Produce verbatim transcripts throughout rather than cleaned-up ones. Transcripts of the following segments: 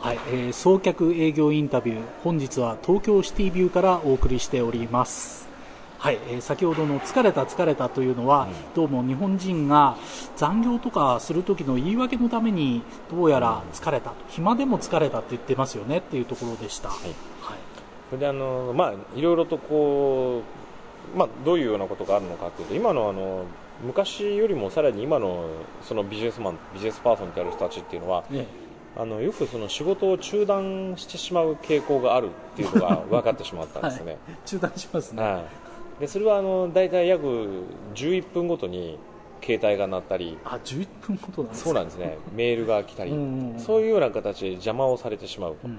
はい、えー、送客営業インタビュー、本日は東京シティビューからお送りしております。はい、えー、先ほどの疲れた疲れたというのは、うん、どうも日本人が残業とかする時の言い訳のためにどうやら疲れた、うん、暇でも疲れたって言ってますよねっていうところでした。はい、はい、それであのまあいろいろとこう、まあ、どういうようなことがあるのかというと、今のあの昔よりもさらに今のそのビジネスマン、ビジネスパーソンである人たちっていうのは、ね、あのよくその仕事を中断してしまう傾向があるっていうのが分かってしまったんですね。はい、中断しますね。はい、でそれはあのだいたい約じゅういっぷんごとに携帯が鳴ったり、あ、じゅういっぷんごとなんですか。そうなんですね。メールが来たり、うんうん、そういうような形で邪魔をされてしまうと。うん、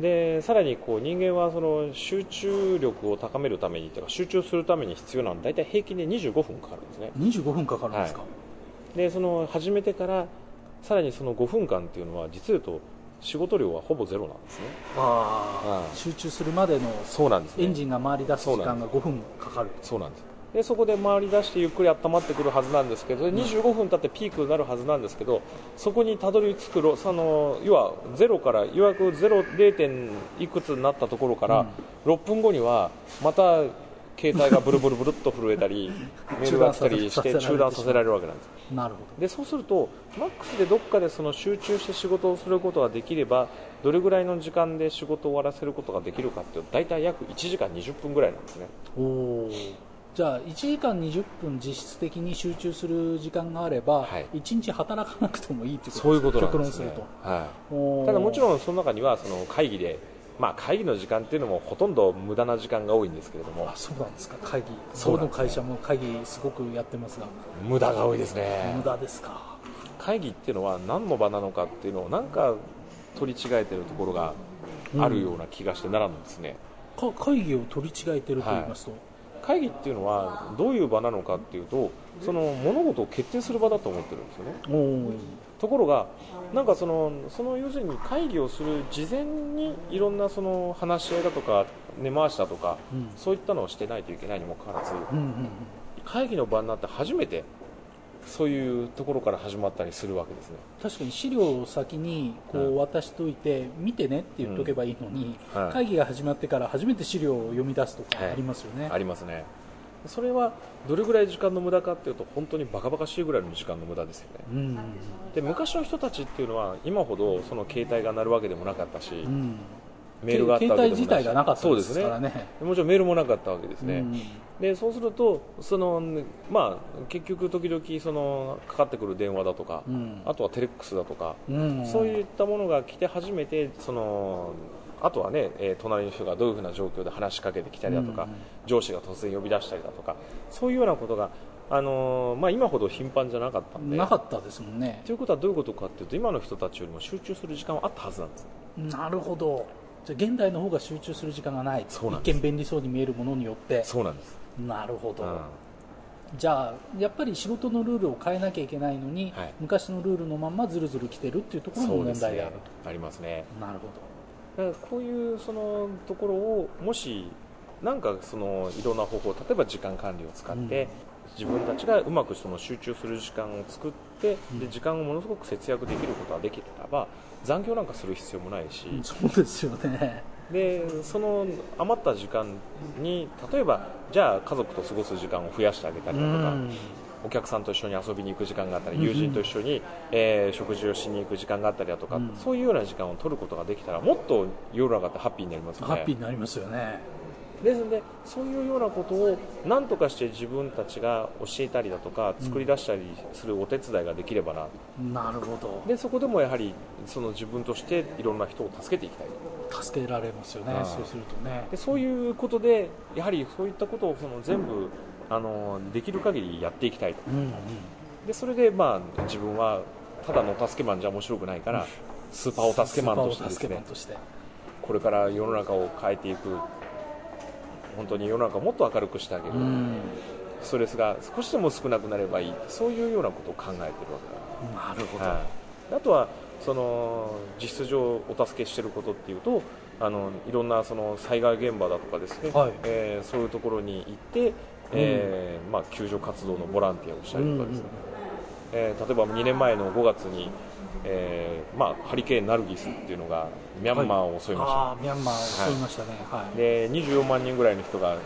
でさらにこう人間はその集中力を高めるためにというか集中するために必要なのはだいたい平均でにじゅうごふんかかるんですね。にじゅうごふんかかるんですか。はい、でその始めてからさらにそのごふんかんというのは実はと仕事量はほぼゼロなんですね。あ、はい、集中するまでのエンジンが回り出す時間がごふんかかる。そうなんです。でそこで回り出してゆっくり温まってくるはずなんですけど、にじゅうごふん経ってピークになるはずなんですけど、そこにたどり着くろ、その要はゼロから予約ゼロてんいくつになったところから、うん、ろっぷんごにはまた携帯がブルブルブルっと震えたりメールが来たりして中断させられるわけなんです。なるほど。でそうするとマックスでどこかでその集中して仕事をすることができれば、どれぐらいの時間で仕事を終わらせることができるかっていうと、だいたい約いちじかんにじゅっぷんぐらいなんですね。おー、じゃあいちじかんにじゅっぷん実質的に集中する時間があれば、はい、いちにち働かなくてもいいということです。そういうことなんですね。極論すると、はい、ただもちろんその中にはその会議で、まあ、会議の時間というのもほとんど無駄な時間が多いんですけれども。あ、そうなんですか。会議、そうなんですね。どの会社も会議すごくやってますが、無駄が多いですね。無駄ですか。会議っていうのは何の場なのかっていうのをなんか取り違えているところがあるような気がしてならんですね。うん、か会議を取り違えていると言いますと、はい、会議っていうのはどういう場なのかっていうと、その物事を決定する場だと思ってるんですよね。おー。ところがなんかその、その要するに会議をする事前にいろんなその話し合いだとか根回しだとか、うん、そういったのをしてないといけないにもかかわらず、うんうんうん、会議の場になって初めてそういうところから始まったりするわけですね。確かに資料を先にこう渡しておいて、うん、見てねって言っとけばいいのに、うん、はい、会議が始まってから初めて資料を読み出すとかありますよね。はい、ありますね。それはどれぐらい時間の無駄かっていうと、本当にバカバカしいぐらいの時間の無駄ですよね。うん、で昔の人たちっていうのは今ほどその携帯が鳴るわけでもなかったし、うん、メールがあったわけでもないし、携帯自体がなかったですからね。そうですね。もちろんメールもなかったわけですね。うん、でそうするとその、まあ、結局時々そのかかってくる電話だとか、うん、あとはテレックスだとか、うん、そういったものが来て初めてそのあとはね、えー、隣の人がどういうふうな状況で話しかけてきたりだとか、うんうん、上司が突然呼び出したりだとか、そういうようなことが、あのーまあ、今ほど頻繁じゃなかったんで。なかったですもんね。ということはどういうことかというと、今の人たちよりも集中する時間はあったはずなんです。なるほど。じゃあ現代の方が集中する時間がない。そうなんです。一見便利そうに見えるものによって。そうなんです。なるほど。うん、じゃあやっぱり仕事のルールを変えなきゃいけないのに、はい、昔のルールのままずるずる来てるっていうところも問題であると。そうですね。ありますね。なるほど。こういうそのところをもしなんかそのいろんな方法、例えば時間管理を使って自分たちがうまくその集中する時間を作って、で時間をものすごく節約できることができれば残業なんかする必要もないし。そうですよね。でその余った時間に例えばじゃあ家族と過ごす時間を増やしてあげたりだとか、お客さんと一緒に遊びに行く時間があったり、友人と一緒に、えー、食事をしに行く時間があったりだとか、うん、そういうような時間を取ることができたらもっと世の中ってハッピーになりますよね。ハッピーになりますよね。ですのでそういうようなことを何とかして自分たちが教えたりだとか作り出したりするお手伝いができればな、うん、なるほど。でそこでもやはりその自分としていろんな人を助けていきたい。助けられますよね。そうするとね。でそういうことでやはりそういったことをその全部、うん、あのできる限りやっていきたいと、うんうん、でそれで、まあ、自分はただの助けマンじゃ面白くないから、うん、スーパーお助けマンとしてですね、これから世の中を変えていく、本当に世の中をもっと明るくしてあげる、うん、ストレスが少しでも少なくなればいい、そういうようなことを考えているわけだ。なるほど。はい、あとはその実質上お助けしていることっていうと、あのいろんなその災害現場だとかですね、はい、えー、そういうところに行ってえーまあ、救助活動のボランティアをしたりとかですね、うんうん、えー、例えばにねんまえのごがつにえーまあ、ハリケーンナルギスっていうのがミャンマーを襲いました、はい、あミャンマーを襲いましたね、はい、でにじゅうよんまんにんぐらいの人が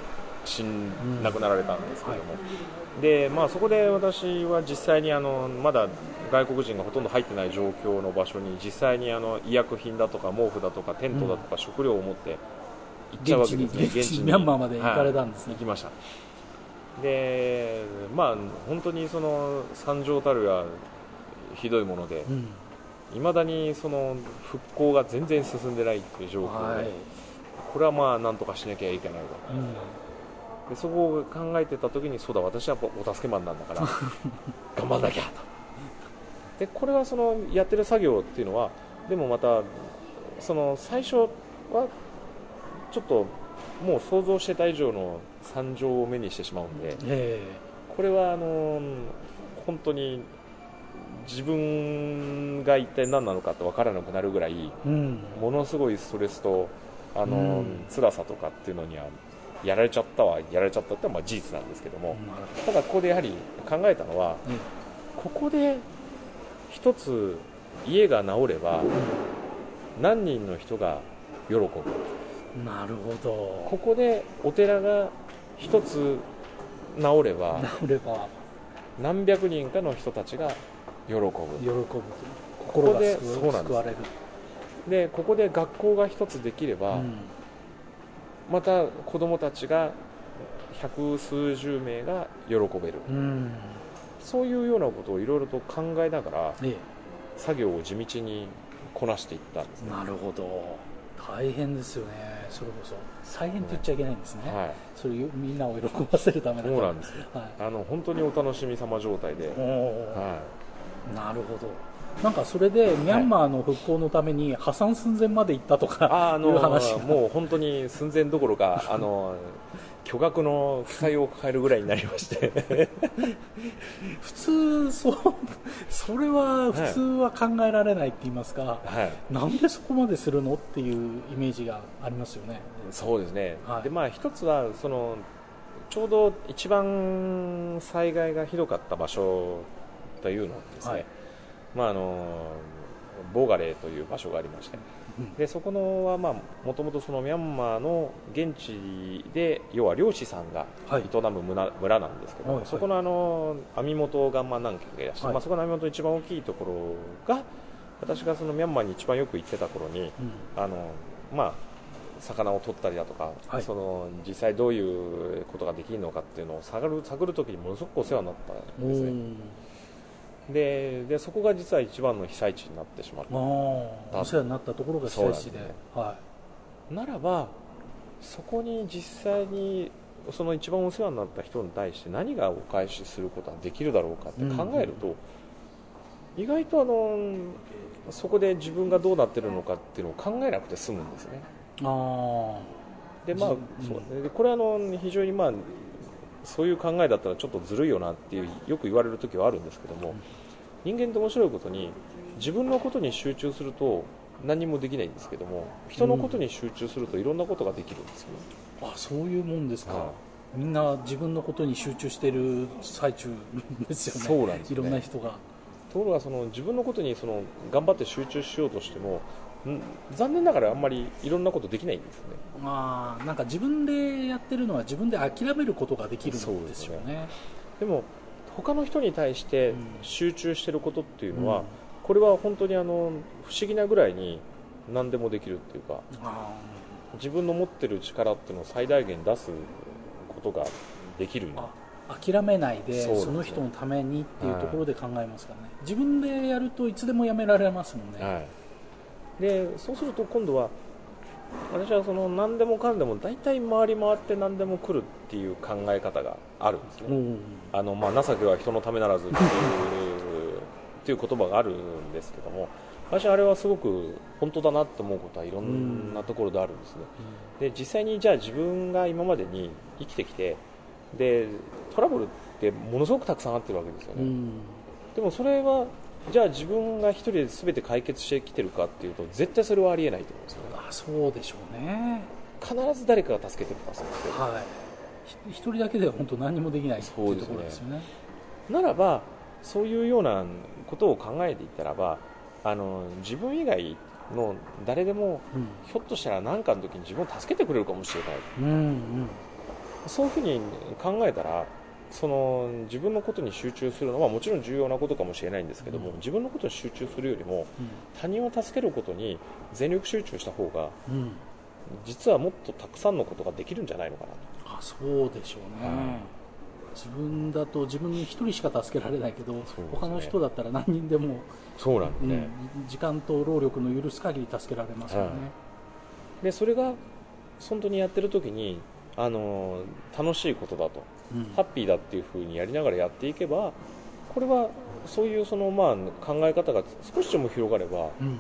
死ん亡くなられたんですけども、うんはいでまあ、そこで私は実際にあのまだ外国人がほとんど入ってない状況の場所に実際にあの医薬品だとか毛布だとかテントだとか食料を持って行っちゃうわけですね、うん、現地に、現地にミャンマーまで行かれたんですね、はい、行きましたで、まあ、本当にその惨状たるやひどいもので、うんいまだにその復興が全然進んでないという状況で、はい、これはまあなんとかしなきゃいけないと、うん、でそこを考えてた時にそうだ私はお助けマンなんだから頑張んなきゃとでこれはそのやってる作業っていうのはでもまたその最初はちょっともう想像してた以上の惨状を目にしてしまうんで、えー、これはあの本当に自分が一体何なのかって分からなくなるぐらい、うん、ものすごいストレスとあの、うん、辛さとかっていうのにはやられちゃったはやられちゃったってのは事実なんですけども、うん、ただここでやはり考えたのは、うん、ここで一つ家が治れば何人の人が喜ぶなるほどここでお寺が一つ治れば、治れば何百人かの人たちが喜ぶ喜ぶ心が救われるでここで学校が一つできれば、うん、また子どもたちが百数十名が喜べる、うん、そういうようなことをいろいろと考えながら、ええ、作業を地道にこなしていったんですねなるほど大変ですよねそれこそ再現と言っちゃいけないんですね、うんはい、それみんなを喜ばせるためだからそうなんですよ、はい、あの本当にお楽しみ様状態で、はいなるほどなんかそれでミャンマーの復興のために破産寸前まで行ったとか、はい、あのいう話もう本当に寸前どころかあの巨額の負債を抱えるぐらいになりまして普通 そ, それは普通は考えられないって言いますか、はい、なんでそこまでするのっていうイメージがありますよねそうですね、はいでまあ、一つはそのちょうど一番災害がひどかった場所というのはですね、はいまあ、あのボガレーという場所がありましてでそこのはもともとミャンマーの現地で要は漁師さんが営む 村,、はい、村なんですけど、はい、そこ の, あの網元がまあ何軒かいらっしゃる、はいまあ、そこの網元の一番大きいところが私がそのミャンマーに一番よく行ってた頃に、うんあのまあ、魚を取ったりだとか、はい、その実際どういうことができるのかっていうのを探る探る時にものすごくお世話になったんですねで, でそこが実は一番の被災地になってしまったお世話になったところが被災地 で, な, で、ねはい、ならばそこに実際にその一番お世話になった人に対して何がお返しすることができるだろうかって考えると、うんうん、意外とあのそこで自分がどうなってるのかっていうのを考えなくて済むんですねあで、まあそうでこれはあの非常にまあそういう考えだったらちょっとずるいよなっていうよく言われる時はあるんですけども人間って面白いことに自分のことに集中すると何もできないんですけども人のことに集中するといろんなことができるんですよね、うん、あそういうもんですか、はい、みんな自分のことに集中している最中ですよねそうなんですねいろんな人がところがその自分のことにその頑張って集中しようとしても残念ながらあんまりいろんなことできないんですよねあなんか自分でやってるのは自分で諦めることができるんですよね。そうですね。でも他の人に対して集中してることっていうのは、うん、これは本当にあの不思議なぐらいに何でもできるっていうか、うん、自分の持ってる力っていうのを最大限出すことができる諦めない で, そ, で、ね、その人のためにっていうところで考えますからね、はい、自分でやるといつでもやめられますもんね、はいでそうすると今度は私はその何でもかんでも大体回り回って何でも来るっていう考え方があるんですね、うんあのまあ、情けは人のためならずってい う, っていう言葉があるんですけども私はあれはすごく本当だなと思うことはいろんなところであるんですね、うん、で実際にじゃあ自分が今までに生きてきてでトラブルってものすごくたくさんあってるわけですよね、うん、でもそれはじゃあ自分が一人で全て解決してきてるかっていうと絶対それはありえないと思うんですよねあそうでしょうね必ず誰かが助けてくださってはい一人だけでは本当何もできないっていうところですよねならばそういうようなことを考えていったらばあの自分以外の誰でも、うん、ひょっとしたら何かの時に自分を助けてくれるかもしれない、うんうん、そういうふうに考えたらその自分のことに集中するのはもちろん重要なことかもしれないんですけども、うん、自分のことに集中するよりも、うん、他人を助けることに全力集中した方が、うん、実はもっとたくさんのことができるんじゃないのかなと。あ、そうでしょうね、うん、自分だと自分一人しか助けられないけど、ね、他の人だったら何人でもそうなんで、ね、うん、時間と労力の許す限り助けられますよね、はい、でそれが本当にやってる時にあの楽しいことだと、うん、ハッピーだっていう風にやりながらやっていけばこれはそういうその、まあ、考え方が少しでも広がれば、うん、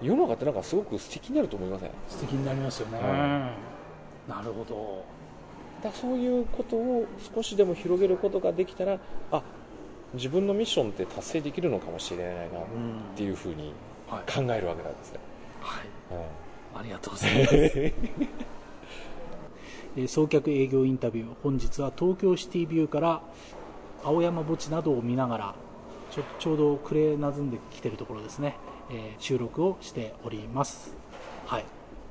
世の中ってなんかすごく素敵になると思いません？素敵になりますよね、はい、なるほど。だそういうことを少しでも広げることができたら、あ、自分のミッションって達成できるのかもしれないなっていうふうに考えるわけなんですね、はいはい、うん、ありがとうございます、えー、送客営業インタビュー、本日は東京シティビューから青山墓地などを見ながらち ょ, ちょうど暮れなずんできてるところですね、えー、収録をしております、はい。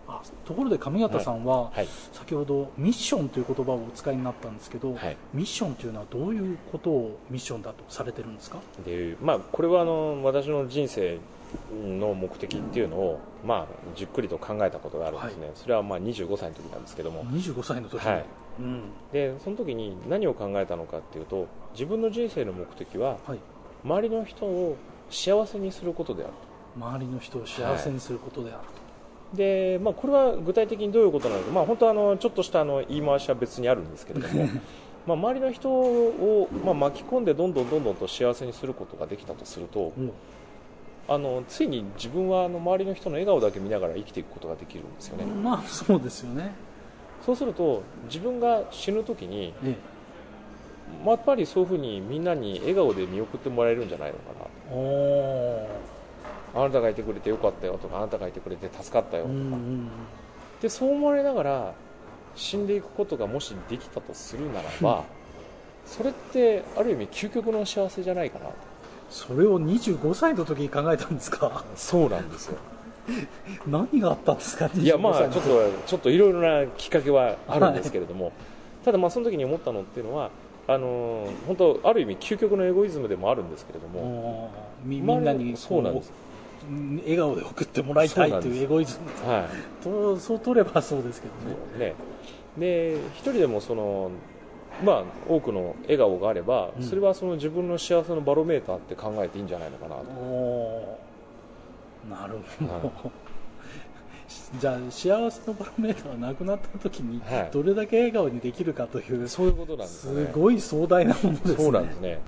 あ、ところで上方さんは、はいはい、先ほどミッションという言葉をお使いになったんですけど、はい、ミッションというのはどういうことをミッションだとされてるんですか？で、まあ、これはあの私の人生の目的っていうのを、まあ、じっくりと考えたことがあるんですね、はい、それはまあにじゅうごさいの時なんですけども、にじゅうごさいの時、はい、うん、でその時に何を考えたのかっていうと、自分の人生の目的は、はい、周りの人を幸せにすることであると。周りの人を幸せにすることであると、はい。でまあ、これは具体的にどういうことなのか、まあ、本当はあのちょっとしたあの言い回しは別にあるんですけれどもまあ周りの人をまあ巻き込んでどんどんどんどんと幸せにすることができたとすると、うん、あのついに自分はあの周りの人の笑顔だけ見ながら生きていくことができるんですよね、まあ、そうですよね。そうすると自分が死ぬ時に、ええ、まあ、やっぱりそういうふうにみんなに笑顔で見送ってもらえるんじゃないのかなと。おー、あなたがいてくれてよかったよとか、あなたがいてくれて助かったよとか、うんうん、でそう思われながら死んでいくことがもしできたとするならばそれってある意味究極の幸せじゃないかなと。それをにじゅうごさいの時に考えたんですか？そうなんですよ何があったんですか？いや、まあちょっとちょっといろいろなきっかけはあるんですけれども、はい、ただまあその時に思ったのっていうのはあの本当ある意味究極のエゴイズムでもあるんですけれども、みんなにそうなんです、笑顔で送ってもらいたいというエゴイズム、はい、とそう取ればそうですけど ね, ねで一人でもその、まあ、多くの笑顔があれば、うん、それはその自分の幸せのバロメーターって考えていいんじゃないのかなと。お、なるほど、はいじゃあ幸せのバロメーターがなくなった時にどれだけ笑顔にできるかという、はい、そういうことなんですね。すごい壮大なものですね。そうなんですね。